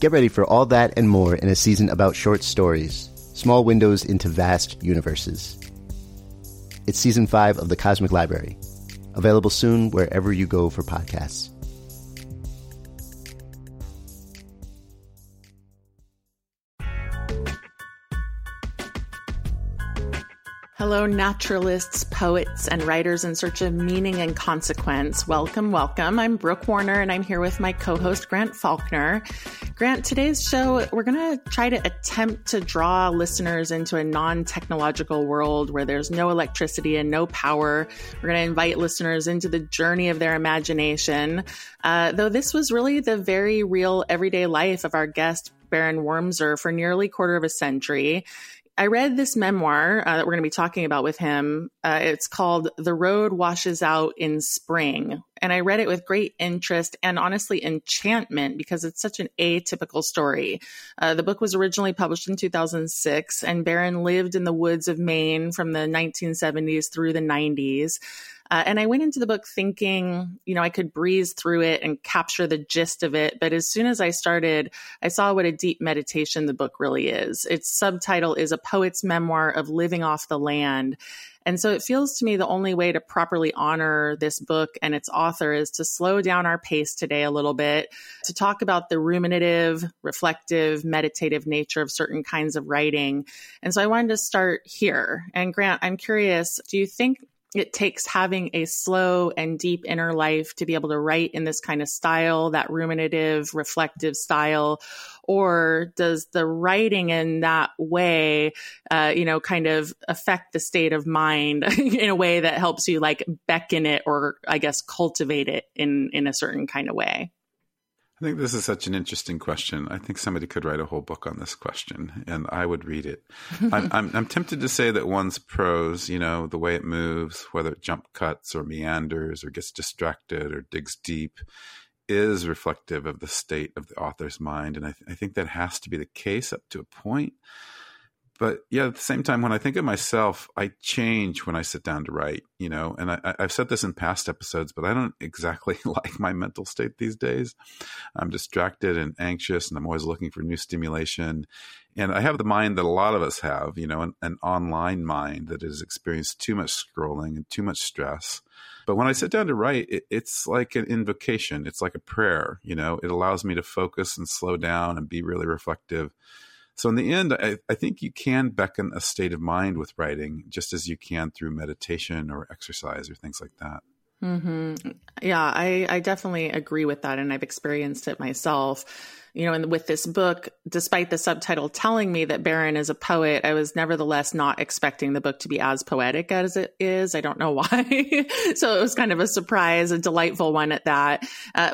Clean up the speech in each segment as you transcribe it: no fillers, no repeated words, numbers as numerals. Get ready for all that and more in a season about short stories, small windows into vast universes. It's Season 5 of The Cosmic Library, available soon wherever you go for podcasts. Hello, naturalists, poets, and writers in search of meaning and consequence. Welcome, welcome. I'm Brooke Warner, and I'm here with my co-host, Grant Faulkner. Grant, today's show, we're going to try to attempt to draw listeners into a non-technological world where there's no electricity and no power. We're going to invite listeners into the journey of their imagination, though this was really the very real everyday life of our guest, Baron Wormser, for nearly a quarter of a century. I read this memoir that we're going to be talking about with him. It's called The Road Washes Out in Spring. And I read it with great interest and honestly enchantment because it's such an atypical story. The book was originally published in 2006, and Baron lived in the woods of Maine from the 1970s through the 90s. And I went into the book thinking, you know, I could breeze through it and capture the gist of it. But as soon as I started, I saw what a deep meditation the book really is. Its subtitle is A Poet's Memoir of Living Off the Land. And so it feels to me the only way to properly honor this book and its author is to slow down our pace today a little bit, to talk about the ruminative, reflective, meditative nature of certain kinds of writing. And so I wanted to start here. And Grant, I'm curious, do you think it takes having a slow and deep inner life to be able to write in this kind of style, that ruminative, reflective style? Or does the writing in that way, kind of affect the state of mind in a way that helps you like beckon it or, I guess, cultivate it in a certain kind of way? I think this is such an interesting question. I think somebody could write a whole book on this question, and I would read it. I'm tempted to say that one's prose, you know, the way it moves, whether it jump cuts or meanders or gets distracted or digs deep, is reflective of the state of the author's mind. And I think that has to be the case up to a point. But yeah, at the same time, when I think of myself, I change when I sit down to write, you know, and I've said this in past episodes, but I don't exactly like my mental state these days. I'm distracted and anxious, and I'm always looking for new stimulation. And I have the mind that a lot of us have, you know, an online mind that has experienced too much scrolling and too much stress. But when I sit down to write, it's like an invocation. It's like a prayer, you know, it allows me to focus and slow down and be really reflective. So in the end, I think you can beckon a state of mind with writing, just as you can through meditation or exercise or things like that. Mm-hmm. Yeah, I definitely agree with that. And I've experienced it myself. You know, and with this book, despite the subtitle telling me that Baron is a poet, I was nevertheless not expecting the book to be as poetic as it is. I don't know why. So it was kind of a surprise, a delightful one at that.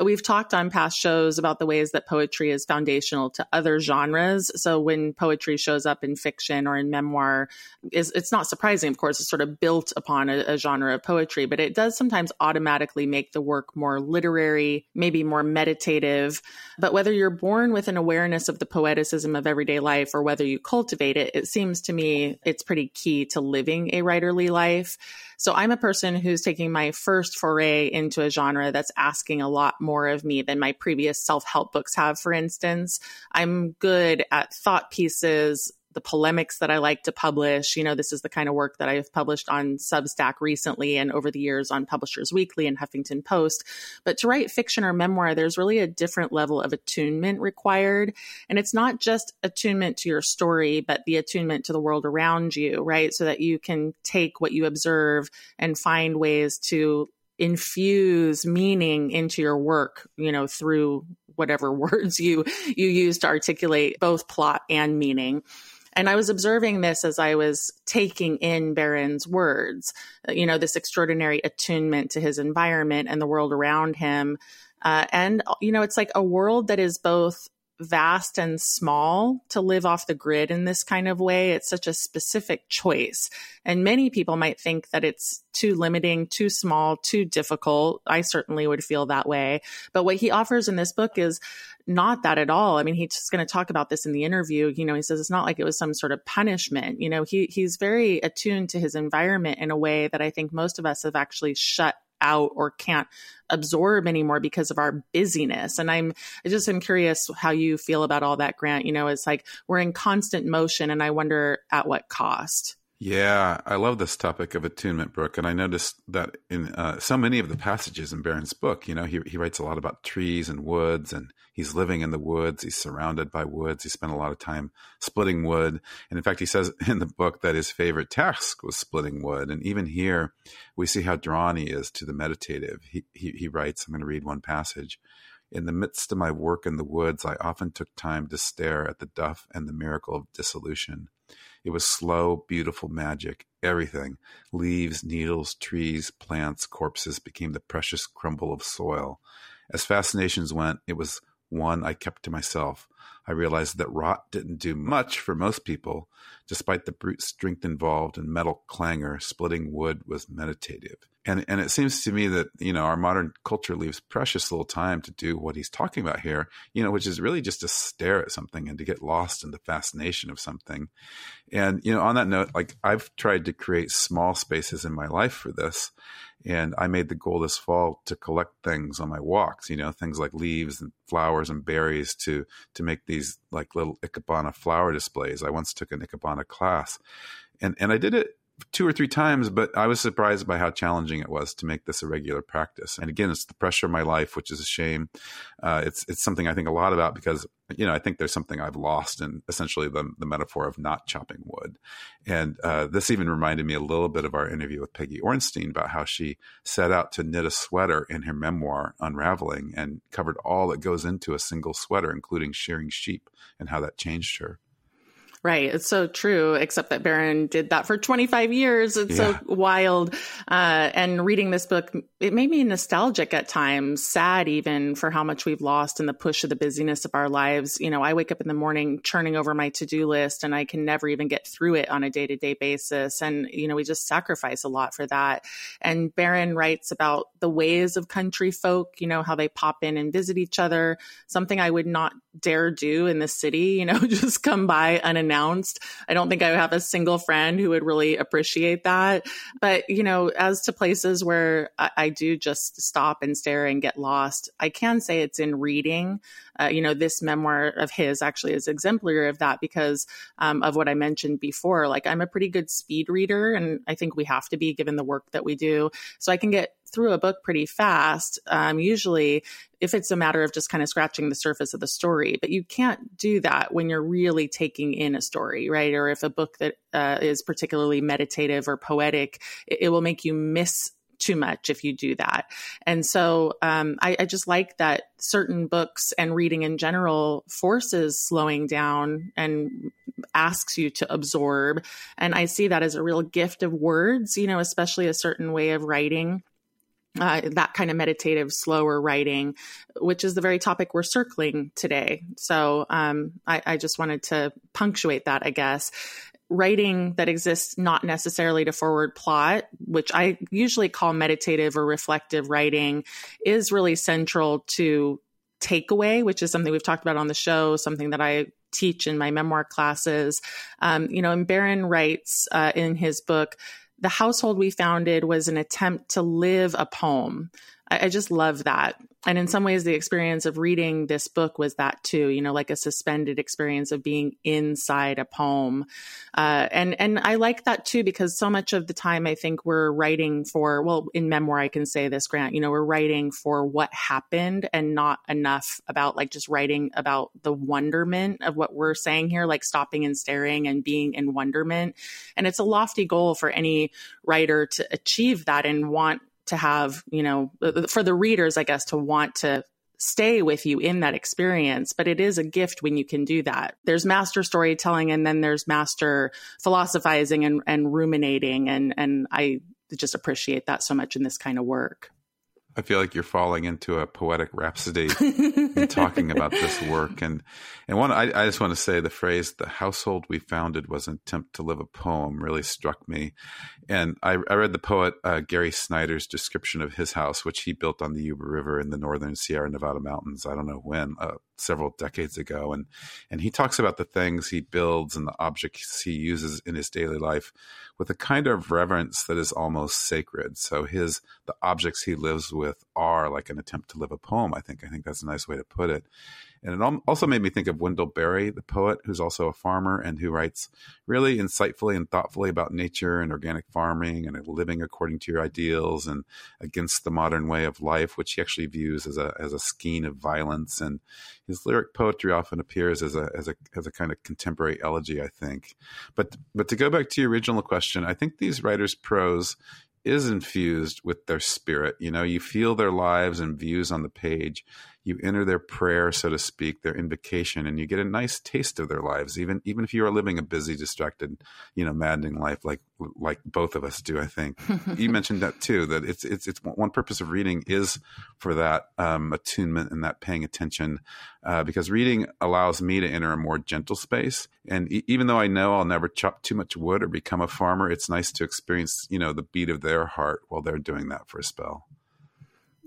We've talked on past shows about the ways that poetry is foundational to other genres. So when poetry shows up in fiction or in memoir, it's not surprising, of course, it's sort of built upon a genre of poetry, but it does sometimes automatically make the work more literary, maybe more meditative. But whether you're born born with an awareness of the poeticism of everyday life or whether you cultivate it, it seems to me it's pretty key to living a writerly life. So I'm a person who's taking my first foray into a genre that's asking a lot more of me than my previous self-help books have, for instance. I'm good at thought pieces, the polemics that I like to publish. You know, this is the kind of work that I've published on Substack recently and over the years on Publishers Weekly and Huffington Post. But to write fiction or memoir, there's really a different level of attunement required. And it's not just attunement to your story, but the attunement to the world around you, right? So that you can take what you observe and find ways to infuse meaning into your work, you know, through whatever words you use to articulate both plot and meaning. And I was observing this as I was taking in Baron's words, you know, this extraordinary attunement to his environment and the world around him. And, you know, it's like a world that is both vast and small to live off the grid in this kind of way. It's such a specific choice. And many people might think that it's too limiting, too small, too difficult. I certainly would feel that way. But what he offers in this book is not that at all. I mean, he's just going to talk about this in the interview. You know, he says it's not like it was some sort of punishment. You know, he's very attuned to his environment in a way that I think most of us have actually shut out or can't absorb anymore because of our busyness. And I just am curious how you feel about all that, Grant. You know, it's like we're in constant motion and I wonder at what cost. Yeah, I love this topic of attunement, Brooke. And I noticed that in so many of the passages in Baron's book, you know, he writes a lot about trees and woods, and he's living in the woods. He's surrounded by woods. He spent a lot of time splitting wood. And in fact, he says in the book that his favorite task was splitting wood. And even here, we see how drawn he is to the meditative. He writes, I'm going to read one passage. In the midst of my work in the woods, I often took time to stare at the duff and the miracle of dissolution. It was slow, beautiful magic. Everything, leaves, needles, trees, plants, corpses, became the precious crumble of soil. As fascinations went, it was one I kept to myself. I realized that rot didn't do much for most people. Despite the brute strength involved and metal clangor, splitting wood was meditative. And it seems to me that, you know, our modern culture leaves precious little time to do what he's talking about here, you know, which is really just to stare at something and to get lost in the fascination of something. And, you know, on that note, like I've tried to create small spaces in my life for this. And I made the goal this fall to collect things on my walks, you know, things like leaves and flowers and berries to make these like little Ikebana flower displays. I once took an Ikebana class and I did it 2 or 3 times, but I was surprised by how challenging it was to make this a regular practice. And again, it's the pressure of my life, which is a shame. It's something I think a lot about because, you know, I think there's something I've lost in essentially the metaphor of not chopping wood. And this even reminded me a little bit of our interview with Peggy Ornstein about how she set out to knit a sweater in her memoir, Unraveling, and covered all that goes into a single sweater, including shearing sheep and how that changed her. Right. It's so true, except that Baron did that for 25 years. It's so wild. And reading this book, it made me nostalgic at times, sad even for how much we've lost in the push of the busyness of our lives. You know, I wake up in the morning churning over my to-do list and I can never even get through it on a day-to-day basis. And, you know, we just sacrifice a lot for that. And Baron writes about the ways of country folk, you know, how they pop in and visit each other, something I would not dare do in the city, you know, just come by unannounced. I don't think I would have a single friend who would really appreciate that. But, you know, as to places where I do just stop and stare and get lost, I can say it's in reading. You know, this memoir of his actually is exemplary of that because of what I mentioned before. Like, I'm a pretty good speed reader, and I think we have to be given the work that we do. So I can get through a book pretty fast, usually if it's a matter of just kind of scratching the surface of the story. But you can't do that when you're really taking in a story, right? Or if a book that is particularly meditative or poetic, it will make you miss too much if you do that. And so I just like that certain books and reading in general forces slowing down and asks you to absorb. And I see that as a real gift of words, you know, especially a certain way of writing. That kind of meditative, slower writing, which is the very topic we're circling today. So I just wanted to punctuate that, I guess. Writing that exists not necessarily to forward plot, which I usually call meditative or reflective writing, is really central to takeaway, which is something we've talked about on the show, something that I teach in my memoir classes. And Baron writes in his book, the household we founded was an attempt to live a poem. I just love that. And in some ways, the experience of reading this book was that too, like a suspended experience of being inside a poem. And I like that too, because so much of the time I think we're writing for, well, in memoir, I can say this, Grant, we're writing for what happened and not enough about like just writing about the wonderment of what we're saying here, like stopping and staring and being in wonderment. And it's a lofty goal for any writer to achieve that and want to have, for the readers, I guess, to want to stay with you in that experience. But it is a gift when you can do that. There's master storytelling, and then there's master philosophizing and ruminating. And I just appreciate that so much in this kind of work. I feel like you're falling into a poetic rhapsody in talking about this work. And I just want to say the phrase, the household we founded was an attempt to live a poem, really struck me. And I read the poet Gary Snyder's description of his house, which he built on the Yuba River in the northern Sierra Nevada mountains, I don't know when, several decades ago. And he talks about the things he builds and the objects he uses in his daily life with a kind of reverence that is almost sacred. So the objects he lives with are like an attempt to live a poem, I think. I think that's a nice way to put it. And it also made me think of Wendell Berry, the poet, who's also a farmer and who writes really insightfully and thoughtfully about nature and organic farming and living according to your ideals and against the modern way of life, which he actually views as a skein of violence. And his lyric poetry often appears as a kind of contemporary elegy, I think. But to go back to your original question, I think these writers' prose is infused with their spirit. You feel their lives and views on the page. You enter their prayer, so to speak, their invocation, and you get a nice taste of their lives, even if you are living a busy, distracted, maddening life like both of us do, I think. You mentioned that too, that it's one purpose of reading is for that attunement and that paying attention, because reading allows me to enter a more gentle space. And even though I know I'll never chop too much wood or become a farmer, it's nice to experience, the beat of their heart while they're doing that for a spell.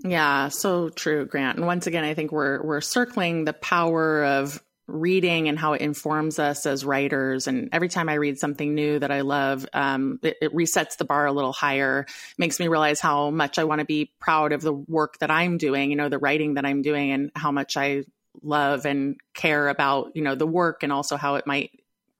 Yeah, so true, Grant. And once again, I think we're circling the power of reading and how it informs us as writers. And every time I read something new that I love, it resets the bar a little higher, makes me realize how much I want to be proud of the work that I'm doing, the writing that I'm doing, and how much I love and care about, the work, and also how it might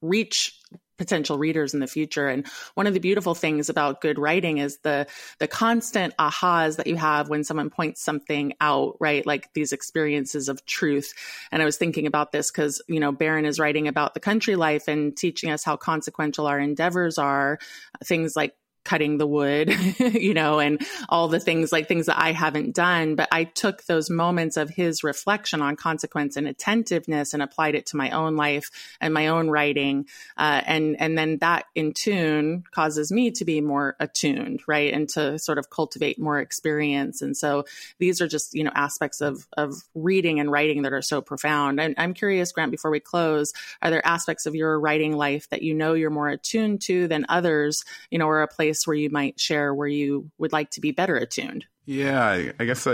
reach potential readers in the future. And one of the beautiful things about good writing is the constant ahas that you have when someone points something out, right? Like these experiences of truth. And I was thinking about this because, Baron is writing about the country life and teaching us how consequential our endeavors are, things like cutting the wood, and all the things like things that I haven't done. But I took those moments of his reflection on consequence and attentiveness and applied it to my own life and my own writing. And then that in tune causes me to be more attuned, right? And to sort of cultivate more experience. And so these are just, aspects of reading and writing that are so profound. And I'm curious, Grant, before we close, are there aspects of your writing life that you're more attuned to than others, or a place where you might share where you would like to be better attuned? Yeah, I guess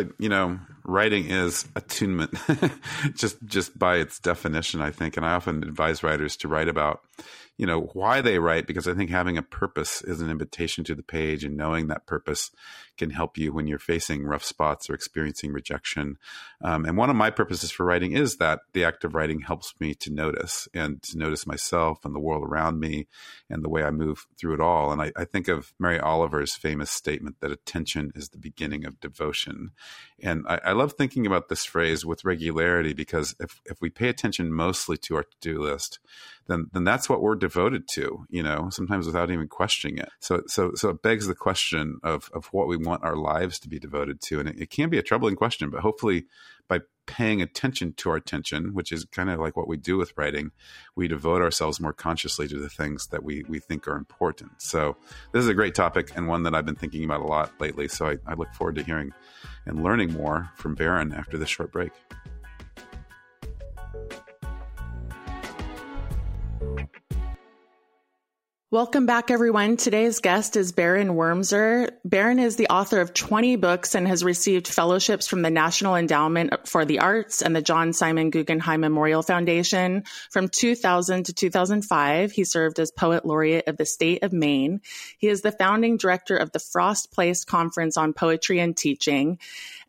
writing is attunement just by its definition, I think. And I often advise writers to write about, why they write, because I think having a purpose is an invitation to the page, and knowing that purpose can help you when you're facing rough spots or experiencing rejection. And one of my purposes for writing is that the act of writing helps me to notice, and to notice myself and the world around me and the way I move through it all. And I think of Mary Oliver's famous statement that attention is the beginning of devotion. And I love thinking about this phrase with regularity, because if we pay attention mostly to our to-do list, then that's what we're devoted to, sometimes without even questioning it. So it begs the question of what we want our lives to be devoted to. And it can be a troubling question, but hopefully by paying attention to our attention, which is kind of like what we do with writing, we devote ourselves more consciously to the things that we think are important. So this is a great topic, and one that I've been thinking about a lot lately. So I look forward to hearing and learning more from Baron after this short break. Welcome back, everyone. Today's guest is Baron Wormser. Baron is the author of 20 books and has received fellowships from the National Endowment for the Arts and the John Simon Guggenheim Memorial Foundation. From 2000 to 2005, he served as Poet Laureate of the State of Maine. He is the founding director of the Frost Place Conference on Poetry and Teaching.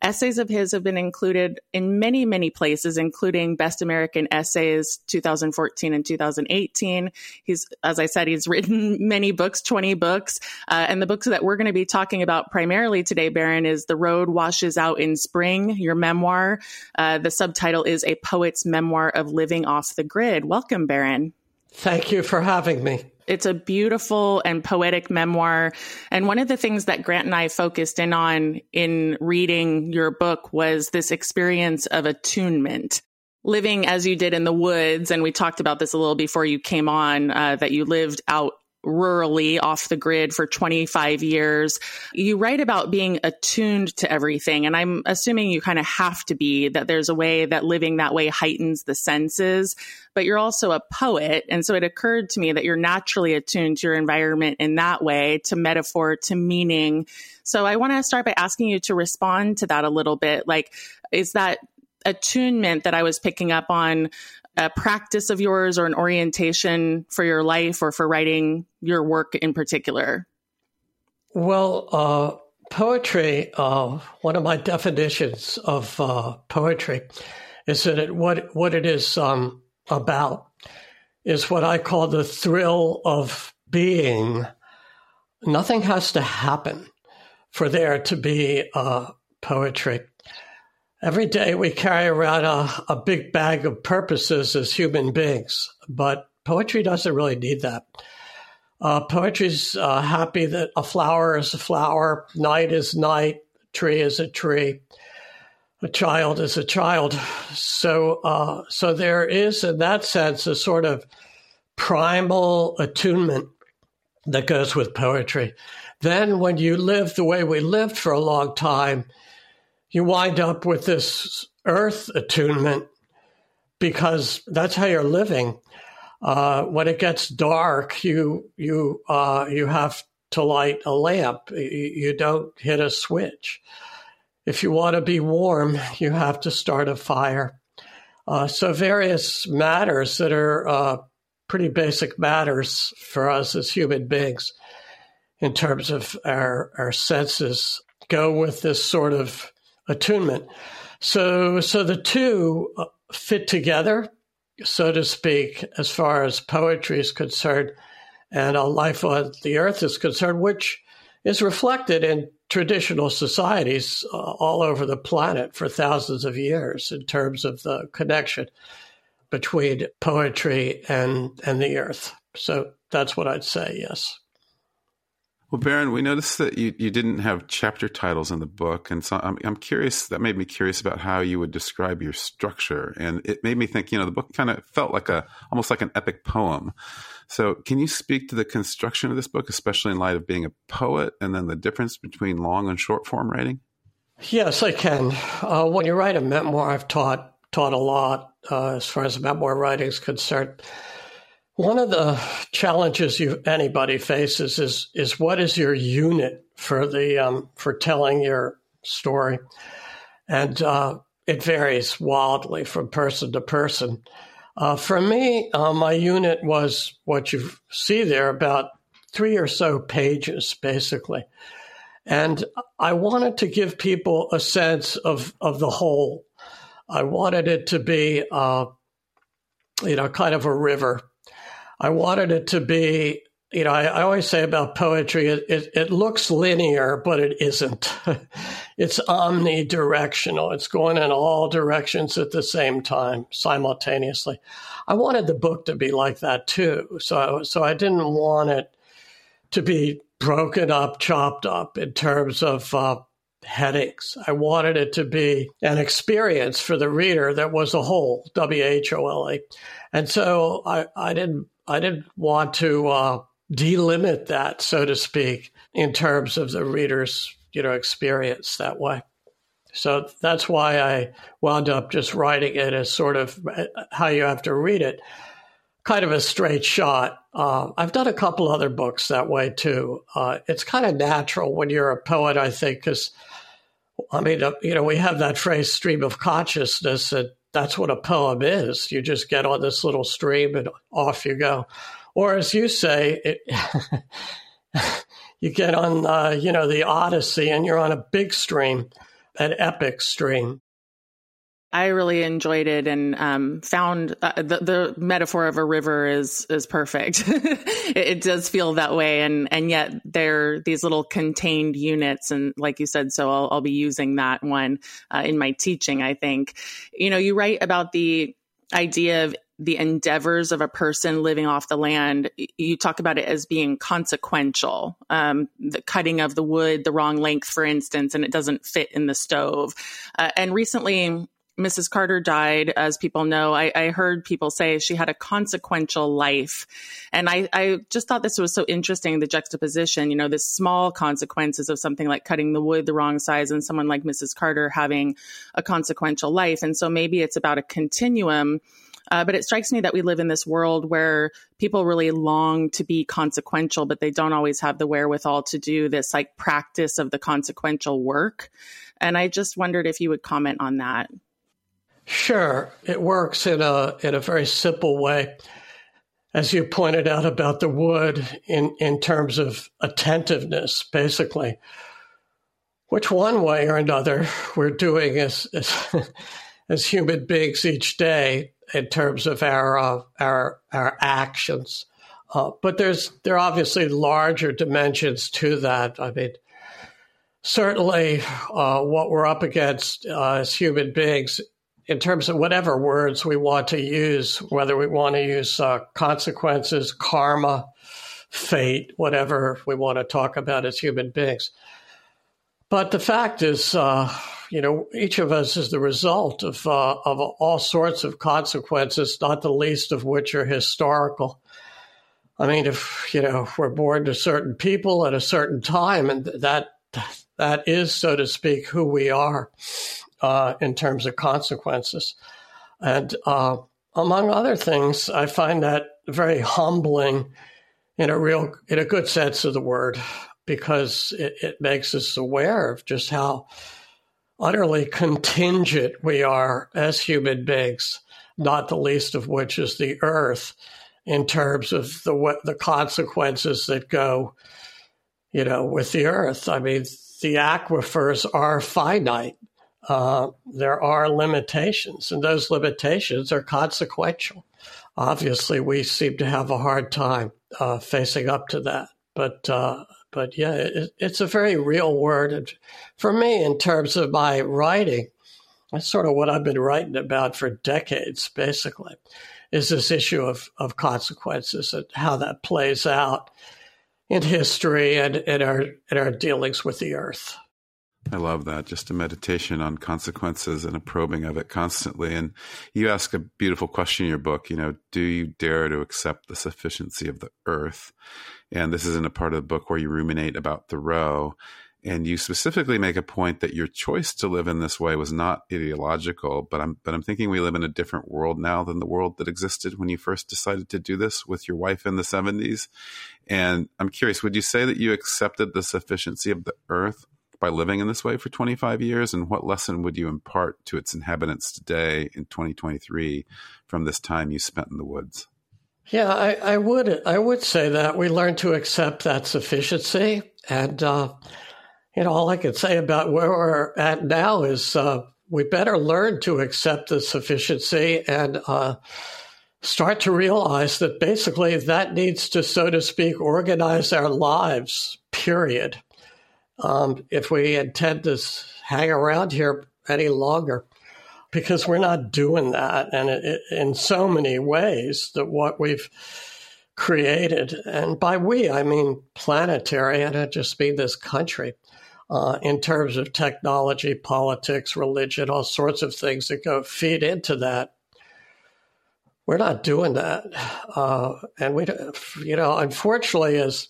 Essays of his have been included in many, many places, including Best American Essays 2014 and 2018. He's, as I said, he's written many books, 20 books. And the books that we're going to be talking about primarily today, Baron, is The Road Washes Out in Spring, your memoir. The subtitle is A Poet's Memoir of Living Off the Grid. Welcome, Baron. Thank you for having me. It's a beautiful and poetic memoir. And one of the things that Grant and I focused in on in reading your book was this experience of attunement. Living as you did in the woods, and we talked about this a little before you came on, that you lived out rurally off the grid for 25 years. You write about being attuned to everything. And I'm assuming you kind of have to be, that there's a way that living that way heightens the senses, but you're also a poet. And so it occurred to me that you're naturally attuned to your environment in that way, to metaphor, to meaning. So I want to start by asking you to respond to that a little bit. Like, is that attunement that I was picking up on a practice of yours or an orientation for your life or for writing your work in particular? Well, poetry, one of my definitions of poetry is that what it is about is what I call the thrill of being. Nothing has to happen for there to be poetry. Every day we carry around a big bag of purposes as human beings, but poetry doesn't really need that. Poetry's happy that a flower is a flower, night is night, tree is a tree, a child is a child. So there is, in that sense, a sort of primal attunement that goes with poetry. Then when you live the way we lived for a long time, you wind up with this earth attunement because that's how you're living. When it gets dark, you have to light a lamp. You don't hit a switch. If you want to be warm, you have to start a fire. So various matters that are pretty basic matters for us as human beings in terms of our senses go with this sort of attunement. So the two fit together, so to speak, as far as poetry is concerned and a life on the earth is concerned, which is reflected in traditional societies all over the planet for thousands of years in terms of the connection between poetry and the earth. So that's what I'd say, yes. Well, Baron, we noticed that you didn't have chapter titles in the book. And so I'm curious, that made me curious about how you would describe your structure. And it made me think, the book kind of felt like almost like an epic poem. So can you speak to the construction of this book, especially in light of being a poet and then the difference between long and short form writing? Yes, I can. When you write a memoir, I've taught a lot as far as memoir writing is concerned. One of the challenges anybody faces is what is your unit for the for telling your story, and it varies wildly from person to person. For me, my unit was what you see there, about 3 or so pages, basically, and I wanted to give people a sense of the whole. I wanted it to be, kind of a river. I wanted it to be, I always say about poetry, it looks linear, but it isn't. It's omnidirectional. It's going in all directions at the same time, simultaneously. I wanted the book to be like that too. So I didn't want it to be broken up, chopped up in terms of headings. I wanted it to be an experience for the reader that was a whole, W-H-O-L-E. And so I didn't want to delimit that, so to speak, in terms of the reader's, experience that way. So that's why I wound up just writing it as sort of how you have to read it. kind of a straight shot. I've done a couple other books that way too. It's kind of natural when you're a poet, I think, because, I mean, we have that phrase stream of consciousness, and that's what a poem is. You just get on this little stream and off you go. Or as you say, you get on, the Odyssey, and you're on a big stream, an epic stream. I really enjoyed it, and found the metaphor of a river is perfect. It does feel that way, and yet they're these little contained units, and like you said, so I'll be using that one in my teaching, I think. You write about the idea of the endeavors of a person living off the land. You talk about it as being consequential, the cutting of the wood the wrong length, for instance, and it doesn't fit in the stove. And recently, Mrs. Carter died, as people know. I heard people say she had a consequential life. And I just thought this was so interesting, the juxtaposition, the small consequences of something like cutting the wood the wrong size and someone like Mrs. Carter having a consequential life. And so maybe it's about a continuum. But it strikes me that we live in this world where people really long to be consequential, but they don't always have the wherewithal to do this like practice of the consequential work. And I just wondered if you would comment on that. Sure. It works in a very simple way, as you pointed out about the wood, in terms of attentiveness, basically, which one way or another we're doing as human beings each day in terms of our actions. But there are obviously larger dimensions to that. I mean, certainly what we're up against as human beings, in terms of whatever words we want to use, whether we want to use consequences, karma, fate, whatever we want to talk about as human beings. But the fact is, each of us is the result of all sorts of consequences, not the least of which are historical. I mean, if, we're born to certain people at a certain time, and that is, so to speak, who we are. In terms of consequences. And among other things, I find that very humbling in a good sense of the word, because it makes us aware of just how utterly contingent we are as human beings, not the least of which is the earth, in terms of the consequences that go, with the earth. I mean, the aquifers are finite. There are limitations, and those limitations are consequential. Obviously, we seem to have a hard time facing up to that. But yeah, it's a very real word. And for me, in terms of my writing, that's sort of what I've been writing about for decades, basically, is this issue of consequences and how that plays out in history and in our dealings with the earth. I love that. Just a meditation on consequences and a probing of it constantly. And you ask a beautiful question in your book, do you dare to accept the sufficiency of the earth? And this is in a part of the book where you ruminate about Thoreau. And you specifically make a point that your choice to live in this way was not ideological, but I'm thinking we live in a different world now than the world that existed when you first decided to do this with your wife in the 70s. And I'm curious, would you say that you accepted the sufficiency of the earth by living in this way for 25 years? And what lesson would you impart to its inhabitants today in 2023 from this time you spent in the woods? Yeah, I would say that we learn to accept that sufficiency. And, all I could say about where we're at now is we better learn to accept the sufficiency and start to realize that basically that needs to, so to speak, organize our lives, period. If we intend to hang around here any longer, because we're not doing that. And in so many ways that what we've created, and by we, I mean planetary, and I just mean this country, in terms of technology, politics, religion, all sorts of things that go feed into that. We're not doing that. And we, unfortunately, as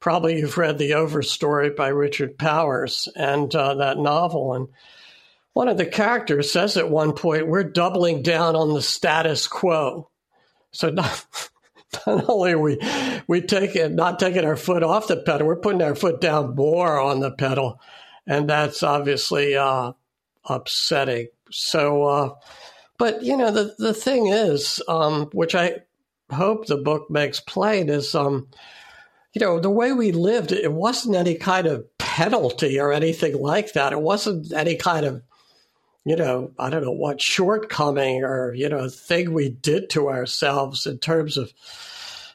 probably you've read The Overstory by Richard Powers and that novel. And one of the characters says at one point, we're doubling down on the status quo. So not, Not only are we not taking our foot off the pedal, we're putting our foot down more on the pedal, and that's obviously upsetting. So, but you know, the thing is, which I hope the book makes plain, is you know, the way we lived, it wasn't any kind of penalty or anything like that. It wasn't any kind of, you know, I don't know what shortcoming or, you know, thing we did to ourselves in terms of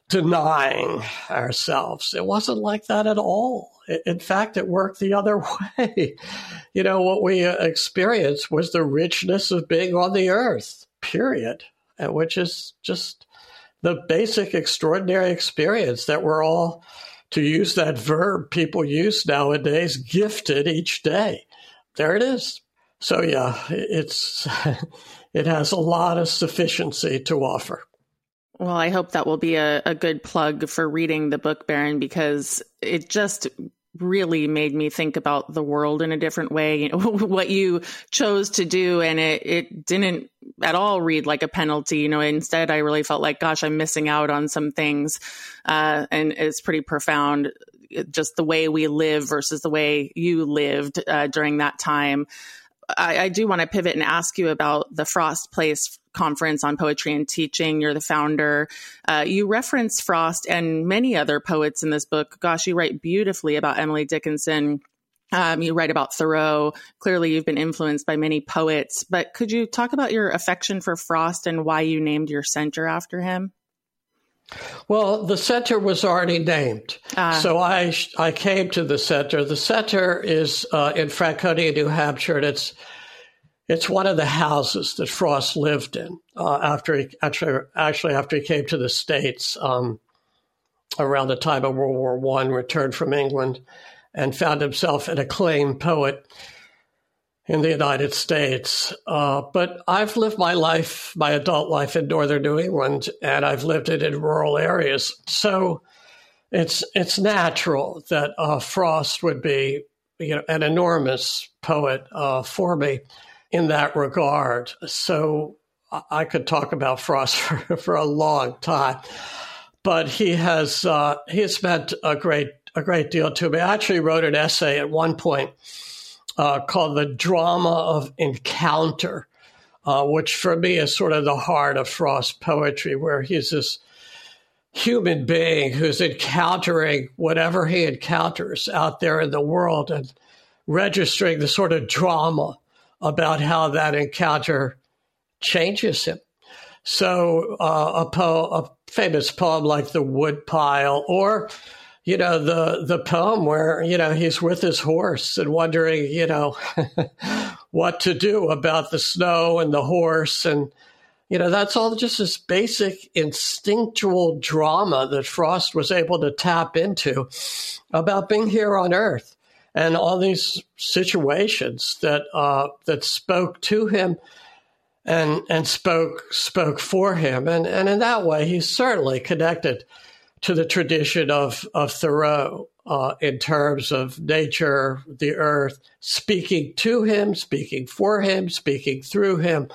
denying ourselves. It wasn't like that at all. In fact, it worked the other way. You know, what we experienced was the richness of being on the earth, period, which is just the basic extraordinary experience that we're all, to use that verb people use nowadays, gifted each day. There it is. So yeah, it has a lot of sufficiency to offer. Well, I hope that will be a good plug for reading the book, Baron, because it just really made me think about the world in a different way, you know, what you chose to do. And it didn't at all read like a penalty, you know, instead I really felt like, gosh, I'm missing out on some things. And it's pretty profound, just the way we live versus the way you lived during that time. I do want to pivot and ask you about the Frost Place Conference on Poetry and Teaching. You're the founder. You reference Frost and many other poets in this book. Gosh, you write beautifully about Emily Dickinson. You write about Thoreau. Clearly, you've been influenced by many poets. But could you talk about your affection for Frost and why you named your center after him? Well, the center was already named. So I came to the center. The center is in Franconia, New Hampshire, and it's one of the houses that Frost lived in after he came to the States around the time of World War I, returned from England and found himself an acclaimed poet in the United States. But I've lived my adult life in northern New England, and I've lived it in rural areas. So it's natural that Frost would be, you know, an enormous poet for me in that regard. So I could talk about Frost for a long time, but he has meant a great deal to me. I actually wrote an essay at one point called The Drama of Encounter, which for me is sort of the heart of Frost's poetry, where he's this human being who's encountering whatever he encounters out there in the world and registering the sort of drama about how that encounter changes him. So a famous poem like The Wood Pile, or you know, the poem where, you know, he's with his horse and wondering, you know, what to do about the snow and the horse. And, you know, that's all just this basic instinctual drama that Frost was able to tap into about being here on Earth and all these situations that spoke to him and spoke for him. And in that way, he's certainly connected to the tradition of Thoreau in terms of nature, the earth, speaking to him, speaking for him, speaking through him,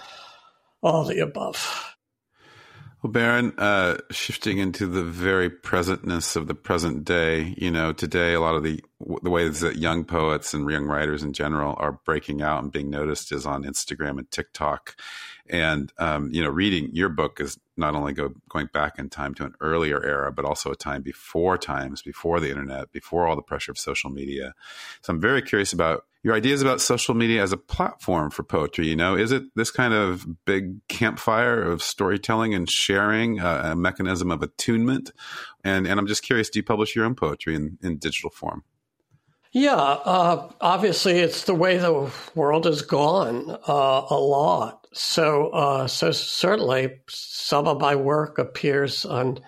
all the above. Well, Baron, shifting into the very presentness of the present day, you know, today a lot of the ways that young poets and young writers in general are breaking out and being noticed is on Instagram and TikTok. And, you know, reading your book is not only going back in time to an earlier era, but also a time before times, before the internet, before all the pressure of social media. So I'm very curious about your ideas about social media as a platform for poetry. You know, is it this kind of big campfire of storytelling and sharing, a mechanism of attunement? And I'm just curious, do you publish your own poetry in digital form? Yeah, obviously it's the way the world has gone a lot. So certainly some of my work appears on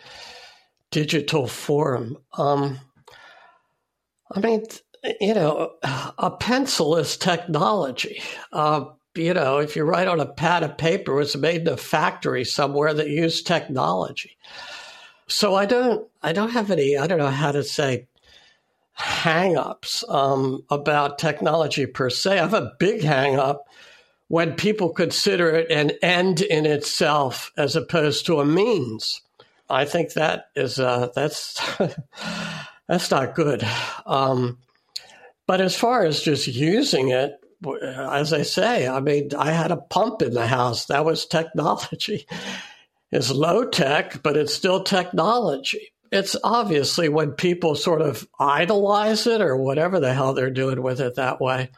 digital form. I mean, you know, a pencil is technology. You know, if you write on a pad of paper, it's made in a factory somewhere that used technology. So I don't have any, I don't know how to say, hang-ups about technology per se. I have a big hang-up when people consider it an end in itself as opposed to a means I think that is that's that's not good. But as far as just using it, as I say, I mean, I had a pump in the house. That was technology. It's low tech, but it's still technology. It's obviously when people sort of idolize it or whatever the hell they're doing with it that way,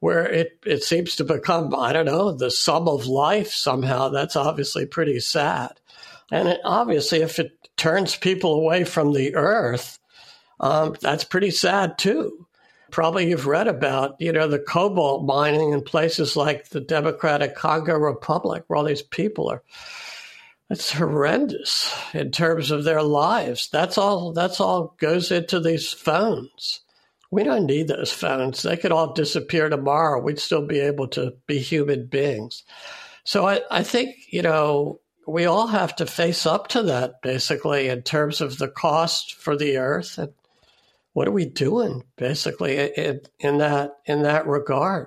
where it seems to become, I don't know, the sum of life somehow. That's obviously pretty sad. And obviously, if it turns people away from the earth, that's pretty sad, too. Probably you've read about, you know, the cobalt mining in places like the Democratic Congo Republic, where all these people are. It's horrendous in terms of their lives. That's all goes into these phones. We don't need those phones. They could all disappear tomorrow. We'd still be able to be human beings. So I think, you know, we all have to face up to that, basically, in terms of the cost for the earth. And what are we doing, basically, in that regard?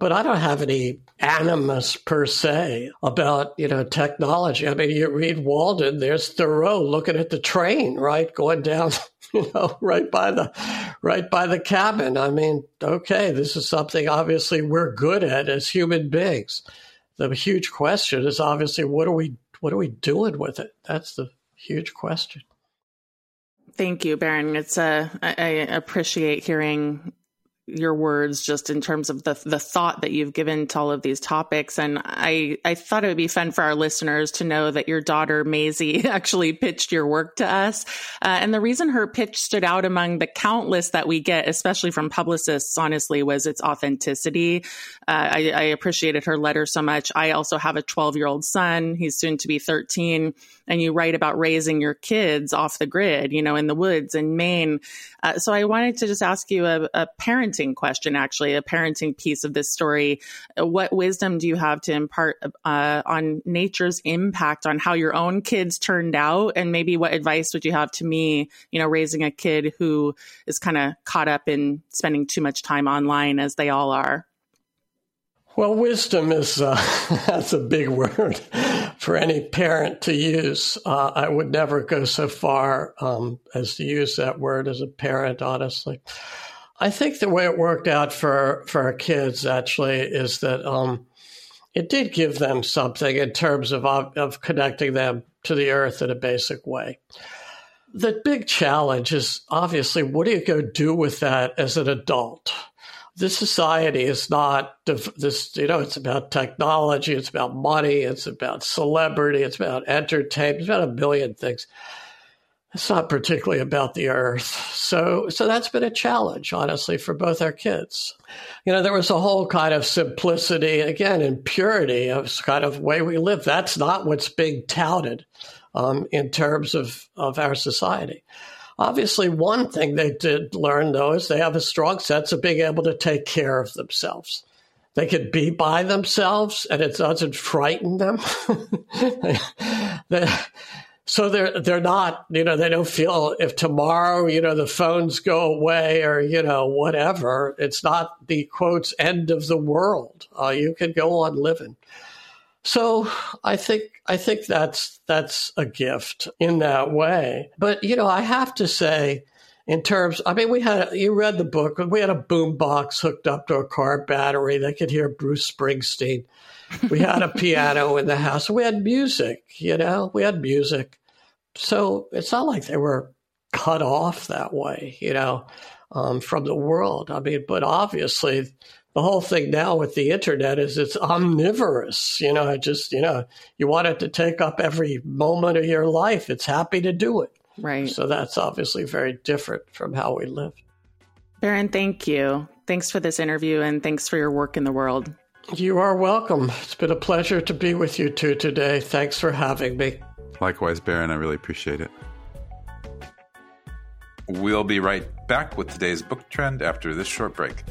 But I don't have any animus per se about, you know, technology. I mean, you read Walden, there's Thoreau looking at the train, right, going down, you know, right by the cabin. I mean, okay, this is something obviously we're good at as human beings. The huge question is obviously, what are we doing with it? That's the huge question. Thank you, Baron. It's I appreciate hearing your words just in terms of the thought that you've given to all of these topics. And I thought it would be fun for our listeners to know that your daughter, Maisie, actually pitched your work to us. And the reason her pitch stood out among the countless that we get, especially from publicists, honestly, was its authenticity. I appreciated her letter so much. I also have a 12-year-old son. He's soon to be 13. And you write about raising your kids off the grid, you know, in the woods in Maine. So I wanted to just ask you a parenting question, actually, a parenting piece of this story. What wisdom do you have to impart on nature's impact on how your own kids turned out? And maybe what advice would you have to me, you know, raising a kid who is kind of caught up in spending too much time online as they all are? Well, wisdom is that's a big word for any parent to use. I would never go so far as to use that word as a parent, honestly. I think the way it worked out for our kids, actually, is that it did give them something in terms of connecting them to the earth in a basic way. The big challenge is, obviously, what do you go do with that as an adult? This society is not this, you know, it's about technology, it's about money, it's about celebrity, it's about entertainment, it's about a million things. It's not particularly about the earth. So that's been a challenge, honestly, for both our kids. You know, there was a whole kind of simplicity, again, and purity of kind of way we live. That's not what's being touted in terms of our society. Obviously, one thing they did learn, though, is they have a strong sense of being able to take care of themselves. They can be by themselves, and it doesn't frighten them. So they're not, you know, they don't feel if tomorrow, you know, the phones go away or, you know, whatever. It's not the, quotes, end of the world. You can go on living. So I think that's a gift in that way. But, you know, I have to say in terms, I mean, you read the book, we had a boom box hooked up to a car battery. They could hear Bruce Springsteen. We had a piano in the house. We had music, you know, So it's not like they were cut off that way, you know, from the world. I mean, but obviously, the whole thing now with the internet is it's omnivorous. You know, it just, you know, you want it to take up every moment of your life. It's happy to do it. Right. So that's obviously very different from how we live. Baron, thank you. Thanks for this interview and thanks for your work in the world. You are welcome. It's been a pleasure to be with you two today. Thanks for having me. Likewise, Baron. I really appreciate it. We'll be right back with today's book trend after this short break.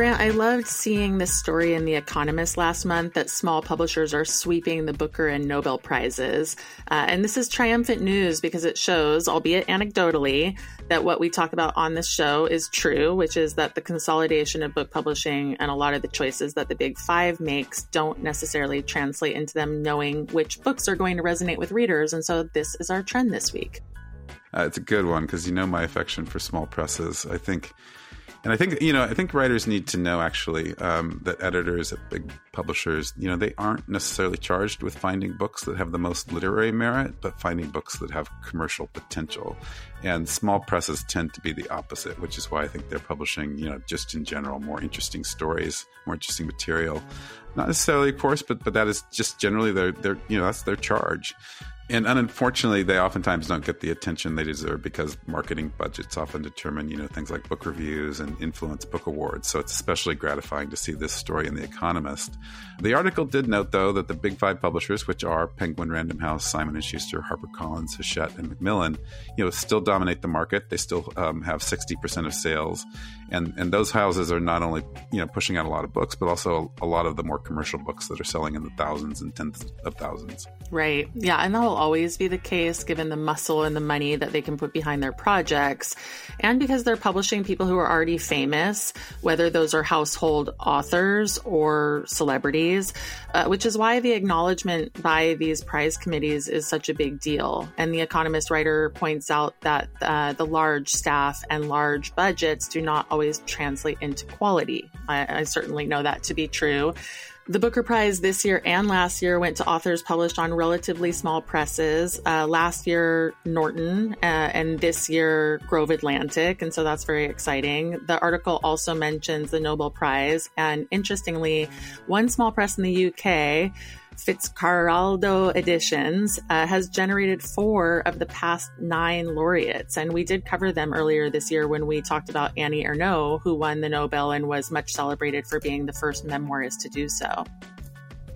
Grant, I loved seeing this story in The Economist last month that small publishers are sweeping the Booker and Nobel Prizes. And this is triumphant news because it shows, albeit anecdotally, that what we talk about on this show is true, which is that the consolidation of book publishing and a lot of the choices that the Big Five makes don't necessarily translate into them knowing which books are going to resonate with readers. And so this is our trend this week. It's a good one because, you know, my affection for small presses, I think. And I think, you know, I think writers need to know, actually, that editors at big publishers, you know, they aren't necessarily charged with finding books that have the most literary merit, but finding books that have commercial potential. And small presses tend to be the opposite, which is why I think they're publishing, you know, just in general, more interesting stories, more interesting material. Not necessarily, of course, but that is just generally their you know, that's their charge. And unfortunately, they oftentimes don't get the attention they deserve because marketing budgets often determine, you know, things like book reviews and influence book awards. So it's especially gratifying to see this story in The Economist. The article did note, though, that the Big Five publishers, which are Penguin Random House, Simon & Schuster, HarperCollins, Hachette, and Macmillan, you know, still dominate the market. They still have 60% of sales. And those houses are not only, you know, pushing out a lot of books, but also a lot of the more commercial books that are selling in the thousands and tens of thousands. Right. Yeah. And that will always be the case given the muscle and the money that they can put behind their projects. And because they're publishing people who are already famous, whether those are household authors or celebrities, which is why the acknowledgement by these prize committees is such a big deal. And The Economist writer points out that the large staff and large budgets do not always translate into quality. I certainly know that to be true. The Booker Prize this year and last year went to authors published on relatively small presses. Last year, Norton, and this year, Grove Atlantic. And so that's very exciting. The article also mentions the Nobel Prize. And interestingly, one small press in the UK, Fitzcarraldo Editions, has generated 4 of the past 9 laureates. And we did cover them earlier this year when we talked about Annie Ernaux, who won the Nobel and was much celebrated for being the first memoirist to do so.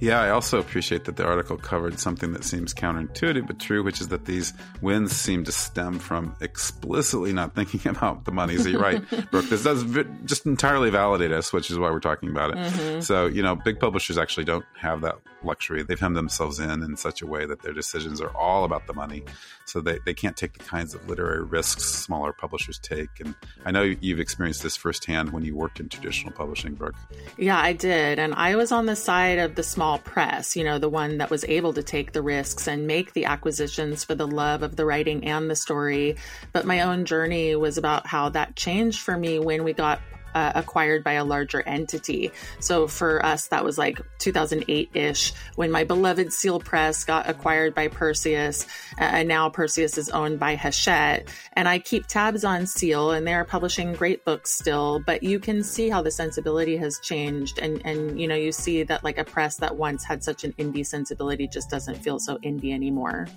Yeah, I also appreciate that the article covered something that seems counterintuitive but true, which is that these wins seem to stem from explicitly not thinking about the money. So you're right, Brooke. This does just entirely validate us, which is why we're talking about it. Mm-hmm. So, you know, big publishers actually don't have that luxury. They've hemmed themselves in such a way that their decisions are all about the money. So they can't take the kinds of literary risks smaller publishers take. And I know you've experienced this firsthand when you worked in traditional publishing, Brooke. Yeah, I did. And I was on the side of the small press, you know, the one that was able to take the risks and make the acquisitions for the love of the writing and the story. But my own journey was about how that changed for me when we got acquired by a larger entity. So for us, that was like 2008-ish when my beloved Seal Press got acquired by Perseus. And now Perseus is owned by Hachette. And I keep tabs on Seal, and they're publishing great books still. But you can see how the sensibility has changed. And you know, you see that like a press that once had such an indie sensibility just doesn't feel so indie anymore.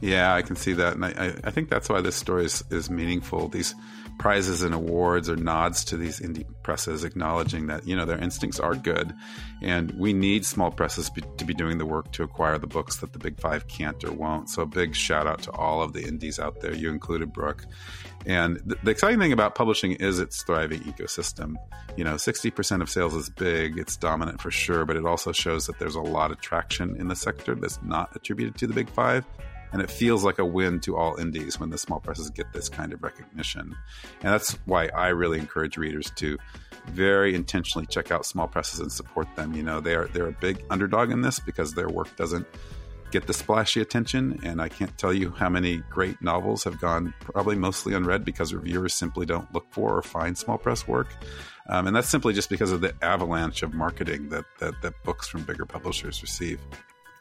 Yeah, I can see that. And I think that's why this story is meaningful. These prizes and awards are nods to these indie presses, acknowledging that, you know, their instincts are good. And we need small presses to be doing the work to acquire the books that the Big Five can't or won't. So a big shout out to all of the indies out there, you included, Brooke. And the exciting thing about publishing is its thriving ecosystem. You know, 60% of sales is big. It's dominant for sure. But it also shows that there's a lot of traction in the sector that's not attributed to the Big Five. And it feels like a win to all indies when the small presses get this kind of recognition. And that's why I really encourage readers to very intentionally check out small presses and support them. You know, they're a big underdog in this because their work doesn't get the splashy attention. And I can't tell you how many great novels have gone probably mostly unread because reviewers simply don't look for or find small press work. And that's simply just because of the avalanche of marketing that books from bigger publishers receive.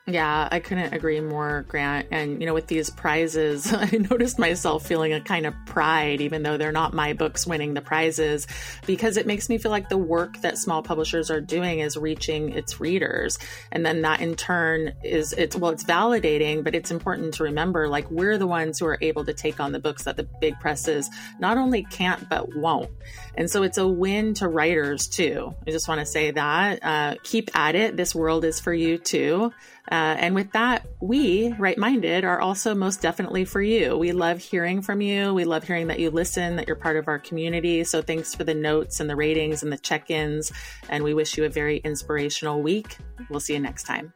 Yeah, I couldn't agree more, Grant. And, you know, with these prizes, I noticed myself feeling a kind of pride, even though they're not my books winning the prizes, because it makes me feel like the work that small publishers are doing is reaching its readers. And then that in turn it's validating, but it's important to remember, like, we're the ones who are able to take on the books that the big presses not only can't, but won't. And so it's a win to writers too. I just want to say that, keep at it. This world is for you too. And with that, we, Right Minded, are also most definitely for you. We love hearing from you. We love hearing that you listen, that you're part of our community. So thanks for the notes and the ratings and the check-ins. And we wish you a very inspirational week. We'll see you next time.